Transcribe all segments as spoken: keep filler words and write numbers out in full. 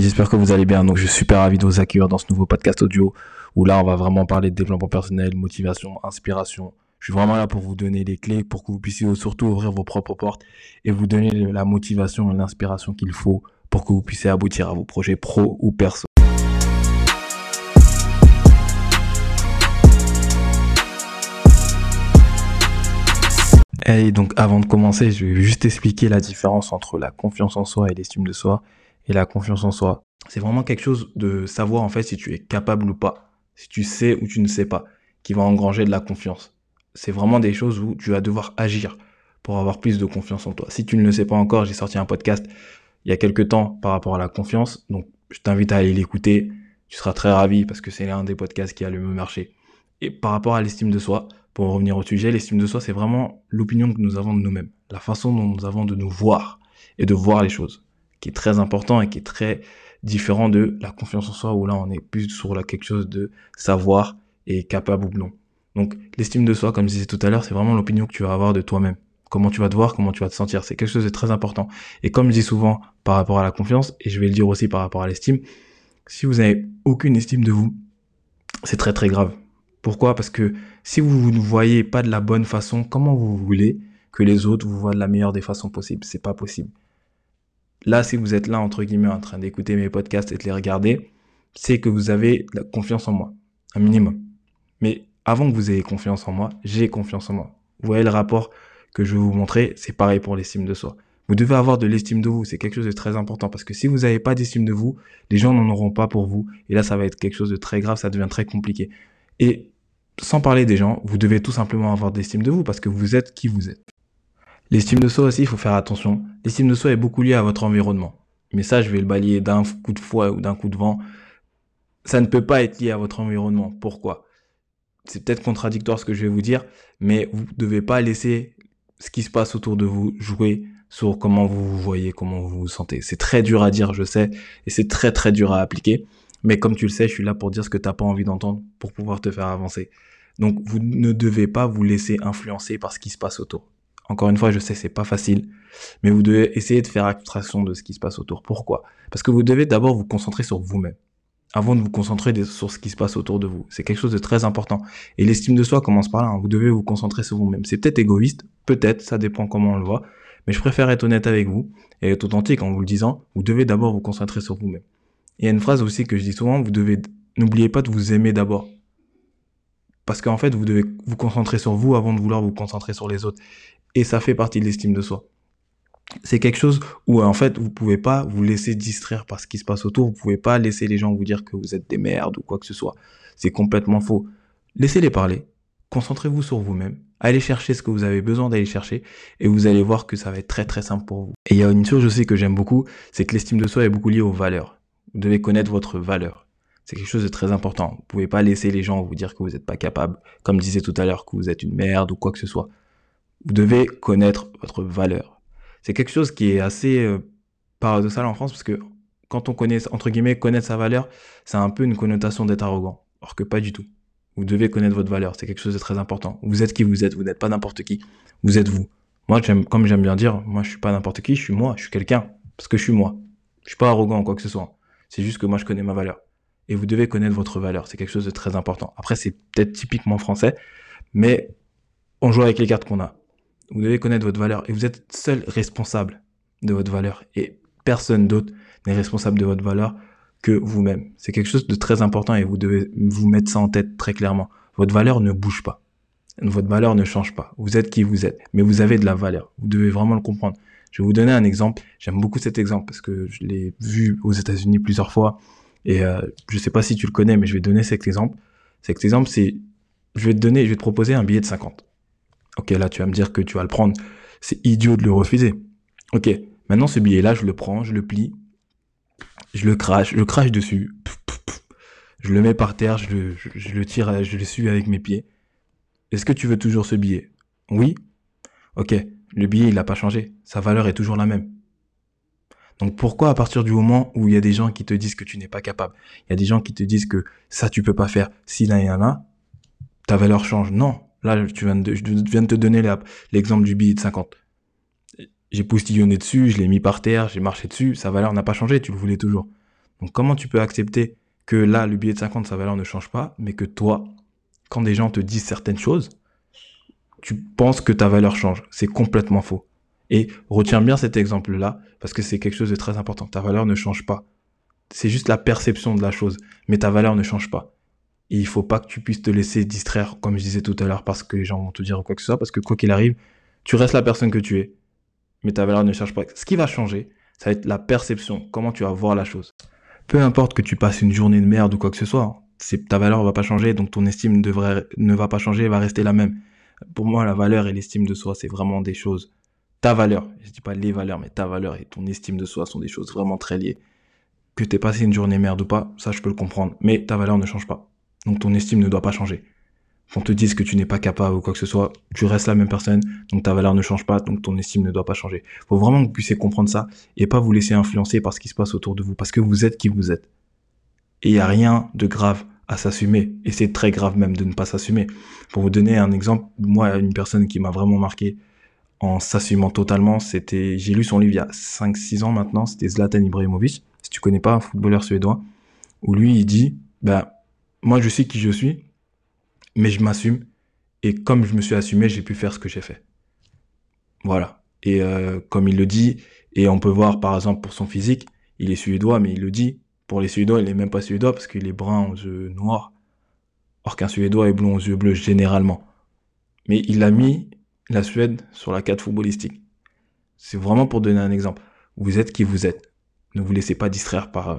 amis, j'espère que vous allez bien. Donc je suis super ravi de vous accueillir dans ce nouveau podcast audio où là on va vraiment parler de développement personnel, motivation, inspiration. Je suis vraiment là pour vous donner les clés pour que vous puissiez surtout ouvrir vos propres portes et vous donner la motivation et l'inspiration qu'il faut pour que vous puissiez aboutir à vos projets pro ou perso. Et donc avant de commencer, je vais juste expliquer la différence entre la confiance en soi et l'estime de soi. Et la confiance en soi, c'est vraiment quelque chose de savoir en fait si tu es capable ou pas, si tu sais ou tu ne sais pas, qui va engranger de la confiance. C'est vraiment des choses où tu vas devoir agir pour avoir plus de confiance en toi. Si tu ne le sais pas encore, j'ai sorti un podcast il y a quelques temps par rapport à la confiance, donc je t'invite à aller l'écouter, tu seras très ravi parce que c'est l'un des podcasts qui a le mieux marché. Et par rapport à l'estime de soi, pour revenir au sujet, l'estime de soi, c'est vraiment l'opinion que nous avons de nous-mêmes, la façon dont nous avons de nous voir et de voir les choses, qui est très important et qui est très différent de la confiance en soi, où là on est plus sur là, quelque chose de savoir et capable ou non. Donc l'estime de soi, comme je disais tout à l'heure, c'est vraiment l'opinion que tu vas avoir de toi-même. Comment tu vas te voir, comment tu vas te sentir, c'est quelque chose de très important. Et comme je dis souvent par rapport à la confiance, et je vais le dire aussi par rapport à l'estime, si vous n'avez aucune estime de vous, c'est très très grave. Pourquoi ? Parce que si vous ne vous voyez pas de la bonne façon, comment vous voulez que les autres vous voient de la meilleure des façons possibles ? C'est pas possible. Là, si vous êtes là, entre guillemets, en train d'écouter mes podcasts et de les regarder, c'est que vous avez la confiance en moi, un minimum. Mais avant que vous ayez confiance en moi, j'ai confiance en moi. Vous voyez le rapport que je vais vous montrer, c'est pareil pour l'estime de soi. Vous devez avoir de l'estime de vous, c'est quelque chose de très important, parce que si vous n'avez pas d'estime de vous, les gens n'en auront pas pour vous, et là, ça va être quelque chose de très grave, ça devient très compliqué. Et sans parler des gens, vous devez tout simplement avoir de l'estime de vous, parce que vous êtes qui vous êtes. L'estime de soi aussi, il faut faire attention. L'estime de soi est beaucoup liée à votre environnement. Mais ça, je vais le balayer d'un coup de fouet ou d'un coup de vent. Ça ne peut pas être lié à votre environnement. Pourquoi ? C'est peut-être contradictoire ce que je vais vous dire, mais vous ne devez pas laisser ce qui se passe autour de vous jouer sur comment vous vous voyez, comment vous vous sentez. C'est très dur à dire, je sais, et c'est très très dur à appliquer. Mais comme tu le sais, je suis là pour dire ce que tu n'as pas envie d'entendre pour pouvoir te faire avancer. Donc, vous ne devez pas vous laisser influencer par ce qui se passe autour. Encore une fois, je sais, c'est pas facile, mais vous devez essayer de faire abstraction de ce qui se passe autour. Pourquoi ? Parce que vous devez d'abord vous concentrer sur vous-même, avant de vous concentrer sur ce qui se passe autour de vous. C'est quelque chose de très important. Et l'estime de soi commence par là, hein. Vous devez vous concentrer sur vous-même. C'est peut-être égoïste, peut-être, ça dépend comment on le voit, mais je préfère être honnête avec vous et être authentique en vous le disant, vous devez d'abord vous concentrer sur vous-même. Il y a une phrase aussi que je dis souvent, vous devez, n'oubliez pas de vous aimer d'abord. Parce qu'en fait, vous devez vous concentrer sur vous avant de vouloir vous concentrer sur les autres. Et ça fait partie de l'estime de soi. C'est quelque chose où, en fait, vous pouvez pas vous laisser distraire par ce qui se passe autour. Vous pouvez pas laisser les gens vous dire que vous êtes des merdes ou quoi que ce soit. C'est complètement faux. Laissez-les parler. Concentrez-vous sur vous-même. Allez chercher ce que vous avez besoin d'aller chercher. Et vous allez voir que ça va être très très simple pour vous. Et il y a une chose aussi que j'aime beaucoup, c'est que l'estime de soi est beaucoup liée aux valeurs. Vous devez connaître votre valeur. C'est quelque chose de très important. Vous pouvez pas laisser les gens vous dire que vous n'êtes pas capable. Comme je disais tout à l'heure, que vous êtes une merde ou quoi que ce soit. Vous devez connaître votre valeur. C'est quelque chose qui est assez euh, paradoxal en France parce que quand on connaît, entre guillemets, connaître sa valeur, ça a un peu une connotation d'être arrogant. Or que pas du tout. Vous devez connaître votre valeur. C'est quelque chose de très important. Vous êtes qui vous êtes. Vous n'êtes pas n'importe qui. Vous êtes vous. Moi, j'aime, comme j'aime bien dire, moi, je suis pas n'importe qui. Je suis moi. Je suis quelqu'un. Parce que je suis moi. Je suis pas arrogant ou quoi que ce soit. C'est juste que moi, je connais ma valeur. Et vous devez connaître votre valeur. C'est quelque chose de très important. Après, c'est peut-être typiquement français, mais on joue avec les cartes qu'on a. Vous devez connaître votre valeur et vous êtes seul responsable de votre valeur et personne d'autre n'est responsable de votre valeur que vous-même. C'est quelque chose de très important et vous devez vous mettre ça en tête très clairement. Votre valeur ne bouge pas. Votre valeur ne change pas. Vous êtes qui vous êtes, mais vous avez de la valeur. Vous devez vraiment le comprendre. Je vais vous donner un exemple. J'aime beaucoup cet exemple parce que je l'ai vu aux États-Unis plusieurs fois et euh, je sais pas si tu le connais, mais je vais donner cet exemple. Cet exemple, c'est, je vais te donner, je vais te proposer un billet de cinquante. Ok, là, tu vas me dire que tu vas le prendre. C'est idiot de le refuser. Ok, maintenant, ce billet-là, je le prends, je le plie, je le crache, je crache dessus. Pff, pff, pff. Je le mets par terre, je le, je, je le tire, je le suis avec mes pieds. Est-ce que tu veux toujours ce billet ? Oui. Ok, le billet, il n'a pas changé. Sa valeur est toujours la même. Donc, pourquoi à partir du moment où il y a des gens qui te disent que tu n'es pas capable, il y a des gens qui te disent que ça, tu peux pas faire, si là, il y en a, ta valeur change ? Non. Là, tu viens de, je viens de te donner la, l'exemple du billet de cinquante. J'ai postillonné dessus, je l'ai mis par terre, j'ai marché dessus, sa valeur n'a pas changé, tu le voulais toujours. Donc comment tu peux accepter que là, le billet de cinquante, sa valeur ne change pas, mais que toi, quand des gens te disent certaines choses, tu penses que ta valeur change. C'est complètement faux. Et retiens bien cet exemple-là, parce que c'est quelque chose de très important. Ta valeur ne change pas. C'est juste la perception de la chose, mais ta valeur ne change pas. Et il ne faut pas que tu puisses te laisser distraire, comme je disais tout à l'heure, parce que les gens vont te dire ou quoi que ce soit, parce que quoi qu'il arrive, tu restes la personne que tu es, mais ta valeur ne change pas. Ce qui va changer, ça va être la perception, comment tu vas voir la chose. Peu importe que tu passes une journée de merde ou quoi que ce soit, c'est, ta valeur ne va pas changer, donc ton estime devrait, ne va pas changer, elle va rester la même. Pour moi, la valeur et l'estime de soi, c'est vraiment des choses. Ta valeur, je ne dis pas les valeurs, mais ta valeur et ton estime de soi sont des choses vraiment très liées. Que tu aies passé une journée merde ou pas, ça je peux le comprendre, mais ta valeur ne change pas. Donc ton estime ne doit pas changer. Qu'on te dise que tu n'es pas capable ou quoi que ce soit, tu restes la même personne, donc ta valeur ne change pas, donc ton estime ne doit pas changer. Il faut vraiment que vous puissiez comprendre ça et pas vous laisser influencer par ce qui se passe autour de vous, parce que vous êtes qui vous êtes. Et il n'y a rien de grave à s'assumer, et c'est très grave même de ne pas s'assumer. Pour vous donner un exemple, moi, une personne qui m'a vraiment marqué en s'assumant totalement, c'était, j'ai lu son livre il y a cinq six ans maintenant, c'était Zlatan Ibrahimovic, si tu connais pas, un footballeur suédois, où lui il dit, bah, moi je sais qui je suis, mais je m'assume, et comme je me suis assumé, j'ai pu faire ce que j'ai fait. Voilà. Et euh, comme il le dit, et on peut voir par exemple pour son physique, il est suédois, mais il le dit, pour les Suédois, il n'est même pas suédois, parce qu'il est brun aux yeux noirs, or qu'un Suédois est blond aux yeux bleus, généralement. Mais il a mis la Suède sur la carte footballistique. C'est vraiment pour donner un exemple. Vous êtes qui vous êtes. Ne vous laissez pas distraire par... Euh,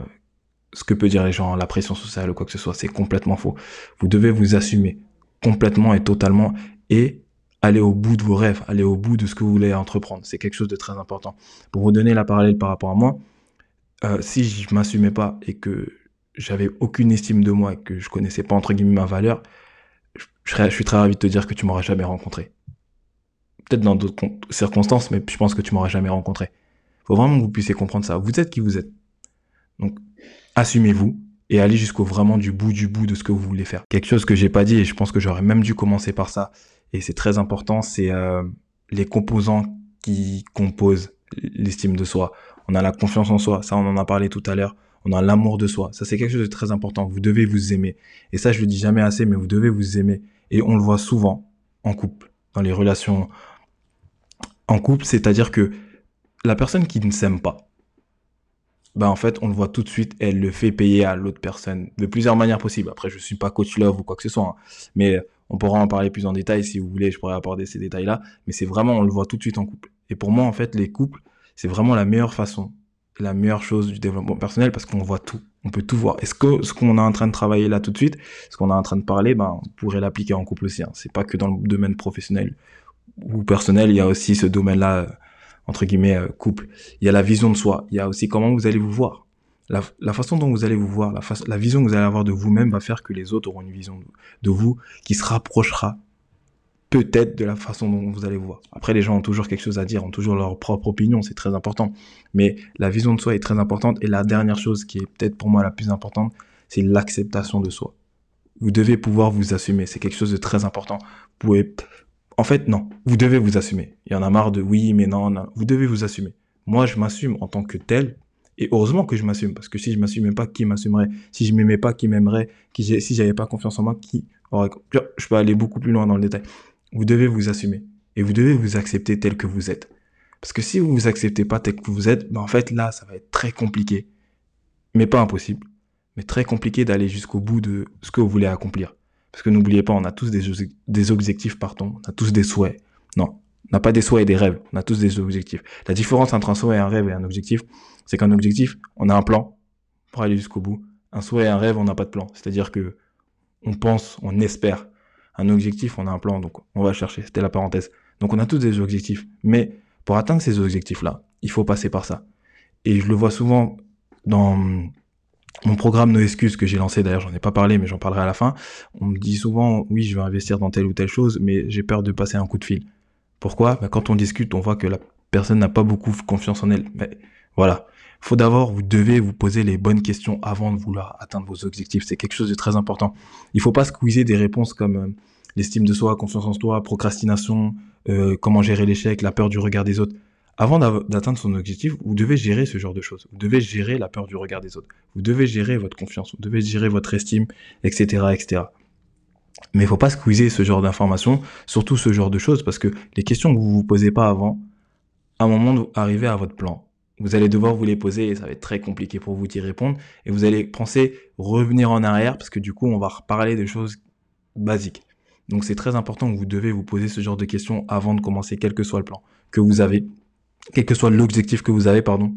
ce que peut dire les gens, la pression sociale ou quoi que ce soit, c'est complètement faux. Vous devez vous assumer complètement et totalement et aller au bout de vos rêves, aller au bout de ce que vous voulez entreprendre. C'est quelque chose de très important. Pour vous donner la parallèle par rapport à moi, euh, si je ne m'assumais pas et que j'avais aucune estime de moi et que je ne connaissais pas entre guillemets ma valeur, je, je, serais, je suis très ravi de te dire que tu ne m'aurais jamais rencontré. Peut-être dans d'autres con- circonstances, mais je pense que tu ne m'aurais jamais rencontré. Il faut vraiment que vous puissiez comprendre ça. Vous êtes qui vous êtes. Donc, assumez-vous et allez jusqu'au vraiment du bout du bout de ce que vous voulez faire. Quelque chose que j'ai pas dit et je pense que j'aurais même dû commencer par ça et c'est très important, c'est euh, les composants qui composent l'estime de soi. On a la confiance en soi, ça on en a parlé tout à l'heure. On a l'amour de soi, ça c'est quelque chose de très important. Vous devez vous aimer et ça je le dis jamais assez, mais vous devez vous aimer et on le voit souvent en couple, dans les relations en couple, c'est-à-dire que la personne qui ne s'aime pas, ben en fait, on le voit tout de suite, elle le fait payer à l'autre personne de plusieurs manières possibles. Après, je suis pas coach love ou quoi que ce soit, hein, mais on pourra en parler plus en détail si vous voulez, je pourrais aborder ces détails-là, mais c'est vraiment, on le voit tout de suite en couple. Et pour moi, en fait, les couples, c'est vraiment la meilleure façon, la meilleure chose du développement personnel parce qu'on voit tout, on peut tout voir. Et ce, que, ce qu'on est en train de travailler là tout de suite, ce qu'on est en train de parler, ben, on pourrait l'appliquer en couple aussi. Hein. C'est pas que dans le domaine professionnel ou personnel, il y a aussi ce domaine-là entre guillemets, euh, couple. Il y a la vision de soi. Il y a aussi comment vous allez vous voir. La, la façon dont vous allez vous voir, la, fa- la vision que vous allez avoir de vous-même va faire que les autres auront une vision de, de vous qui se rapprochera peut-être de la façon dont vous allez vous voir. Après, les gens ont toujours quelque chose à dire, ont toujours leur propre opinion, c'est très important. Mais la vision de soi est très importante. Et la dernière chose qui est peut-être pour moi la plus importante, c'est l'acceptation de soi. Vous devez pouvoir vous assumer. C'est quelque chose de très important. Vous pouvez... En fait, non. Vous devez vous assumer. Il y en a marre de oui, mais non, non. Vous devez vous assumer. Moi, je m'assume en tant que tel. Et heureusement que je m'assume. Parce que si je m'assumais pas, qui m'assumerait? Si je m'aimais pas, qui m'aimerait? Si j'avais pas confiance en moi, qui aurait... Je peux aller beaucoup plus loin dans le détail. Vous devez vous assumer. Et vous devez vous accepter tel que vous êtes. Parce que si vous vous acceptez pas tel que vous êtes, ben en fait, là, ça va être très compliqué. Mais pas impossible. Mais très compliqué d'aller jusqu'au bout de ce que vous voulez accomplir. Parce que n'oubliez pas, on a tous des, des objectifs, pardon, on a tous des souhaits. Non, on n'a pas des souhaits et des rêves, on a tous des objectifs. La différence entre un souhait, un rêve et un objectif, c'est qu'un objectif, on a un plan pour aller jusqu'au bout. Un souhait et un rêve, on n'a pas de plan. C'est-à-dire que on pense, on espère. Un objectif, on a un plan, donc on va chercher. C'était la parenthèse. Donc on a tous des objectifs. Mais pour atteindre ces objectifs-là, il faut passer par ça. Et je le vois souvent dans... mon programme No Excuse que j'ai lancé, d'ailleurs j'en ai pas parlé mais j'en parlerai à la fin, on me dit souvent oui je vais investir dans telle ou telle chose mais j'ai peur de passer un coup de fil. Pourquoi? Ben, quand on discute on voit que la personne n'a pas beaucoup confiance en elle. Mais voilà, faut d'abord, vous devez vous poser les bonnes questions avant de vouloir atteindre vos objectifs, c'est quelque chose de très important. Il faut pas squeezer des réponses comme euh, l'estime de soi, confiance en soi, procrastination, euh, comment gérer l'échec, la peur du regard des autres. Avant d'atteindre son objectif, vous devez gérer ce genre de choses. Vous devez gérer la peur du regard des autres. Vous devez gérer votre confiance. Vous devez gérer votre estime, et cetera, et cetera. Mais il ne faut pas squeezer ce genre d'informations, surtout ce genre de choses, parce que les questions que vous ne vous posez pas avant, à un moment de arriver à votre plan, vous allez devoir vous les poser et ça va être très compliqué pour vous d'y répondre. Et vous allez penser revenir en arrière parce que du coup, on va reparler des choses basiques. Donc, c'est très important que vous devez vous poser ce genre de questions avant de commencer, quel que soit le plan que vous avez, quel que soit l'objectif que vous avez, pardon.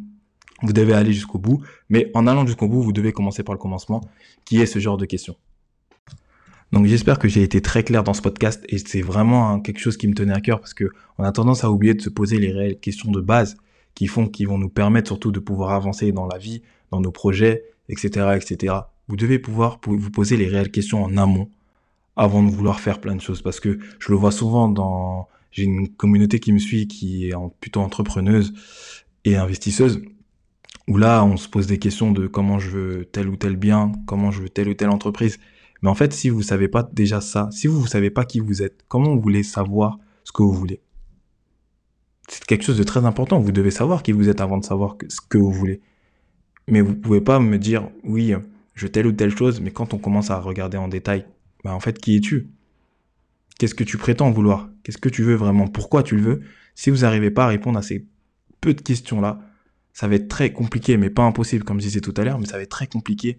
Vous devez aller jusqu'au bout. Mais en allant jusqu'au bout, vous devez commencer par le commencement, qui est ce genre de questions. Donc j'espère que j'ai été très clair dans ce podcast et c'est vraiment hein, quelque chose qui me tenait à cœur parce que on a tendance à oublier de se poser les réelles questions de base qui font, qui vont nous permettre surtout de pouvoir avancer dans la vie, dans nos projets, et cetera, et cetera. Vous devez pouvoir vous poser les réelles questions en amont avant de vouloir faire plein de choses parce que je le vois souvent dans, j'ai une communauté qui me suit qui est plutôt entrepreneuse et investisseuse. Où là, on se pose des questions de comment je veux tel ou tel bien, comment je veux telle ou telle entreprise. Mais en fait, si vous ne savez pas déjà ça, si vous ne savez pas qui vous êtes, comment vous voulez savoir ce que vous voulez? C'est quelque chose de très important. Vous devez savoir qui vous êtes avant de savoir ce que vous voulez. Mais vous ne pouvez pas me dire, oui, je veux telle ou telle chose, mais quand on commence à regarder en détail, bah en fait, qui es-tu? Qu'est-ce que tu prétends vouloir? Qu'est-ce que tu veux vraiment? Pourquoi tu le veux? Si vous n'arrivez pas à répondre à ces peu de questions-là, ça va être très compliqué, mais pas impossible, comme je disais tout à l'heure, mais ça va être très compliqué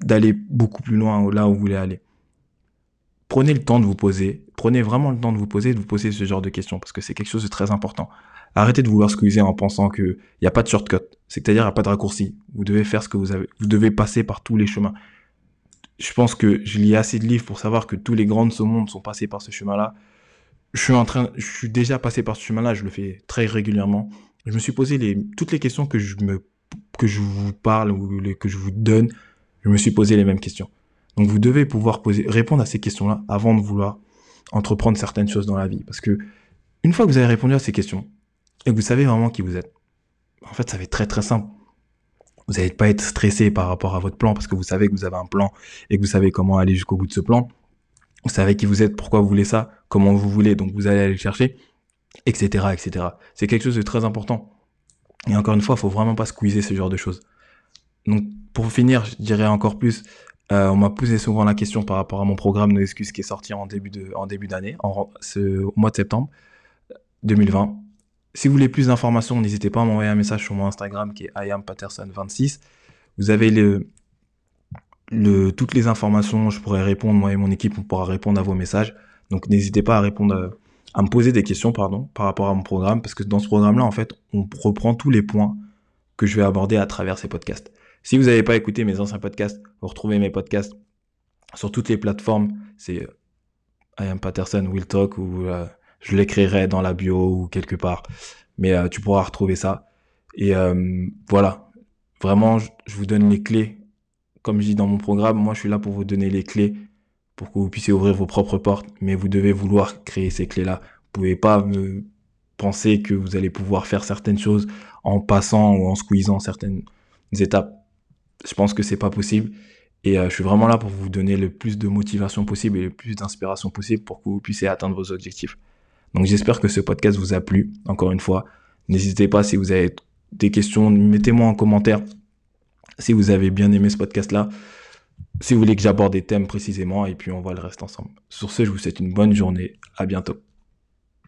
d'aller beaucoup plus loin là où vous voulez aller. Prenez le temps de vous poser, prenez vraiment le temps de vous poser et de vous poser ce genre de questions, parce que c'est quelque chose de très important. Arrêtez de vouloir squeezer en pensant qu'il n'y a pas de shortcut, c'est-à-dire il n'y a pas de raccourci. Vous devez faire ce que vous avez, vous devez passer par tous les chemins. Je pense que je lis assez de livres pour savoir que tous les grands de ce monde sont passés par ce chemin-là. Je suis en train, je suis déjà passé par ce chemin-là, je le fais très régulièrement. Je me suis posé les, toutes les questions que je, me, que je vous parle ou les, que je vous donne, je me suis posé les mêmes questions. Donc vous devez pouvoir poser, répondre à ces questions-là avant de vouloir entreprendre certaines choses dans la vie. Parce que une fois que vous avez répondu à ces questions et que vous savez vraiment qui vous êtes, en fait ça va être très très simple. Vous n'allez pas être stressé par rapport à votre plan parce que vous savez que vous avez un plan et que vous savez comment aller jusqu'au bout de ce plan. Vous savez qui vous êtes, pourquoi vous voulez ça, comment vous voulez, donc vous allez aller le chercher, et cetera, et cetera. C'est quelque chose de très important. Et encore une fois, il ne faut vraiment pas squeezer ce genre de choses. Donc, pour finir, je dirais encore plus, euh, on m'a posé souvent la question par rapport à mon programme No Excuse qui est sorti en début de, en début d'année, en, ce, au mois de septembre deux mille vingt. Si vous voulez plus d'informations, n'hésitez pas à m'envoyer un message sur mon Instagram qui est i am paterson vingt-six. Vous avez le, le, toutes les informations, je pourrais répondre, moi et mon équipe, on pourra répondre à vos messages. Donc, n'hésitez pas à répondre à, à me poser des questions, pardon, par rapport à mon programme, parce que dans ce programme-là, en fait, on reprend tous les points que je vais aborder à travers ces podcasts. Si vous n'avez pas écouté mes anciens podcasts, vous retrouvez mes podcasts sur toutes les plateformes. C'est I am Paterson, Will Talk, ou euh, je l'écrirai dans la bio ou quelque part. Mais euh, tu pourras retrouver ça. Et euh, voilà, vraiment, je, je vous donne les clés. Comme je dis dans mon programme, moi je suis là pour vous donner les clés pour que vous puissiez ouvrir vos propres portes. Mais vous devez vouloir créer ces clés-là. Vous ne pouvez pas me penser que vous allez pouvoir faire certaines choses en passant ou en squeezant certaines étapes. Je pense que c'est pas possible et euh, je suis vraiment là pour vous donner le plus de motivation possible et le plus d'inspiration possible pour que vous puissiez atteindre vos objectifs. Donc j'espère que ce podcast vous a plu. Encore une fois, n'hésitez pas si vous avez des questions, mettez-moi en commentaire si vous avez bien aimé ce podcast-là, si vous voulez que j'aborde des thèmes précisément et puis on voit le reste ensemble. Sur ce, je vous souhaite une bonne journée. À bientôt.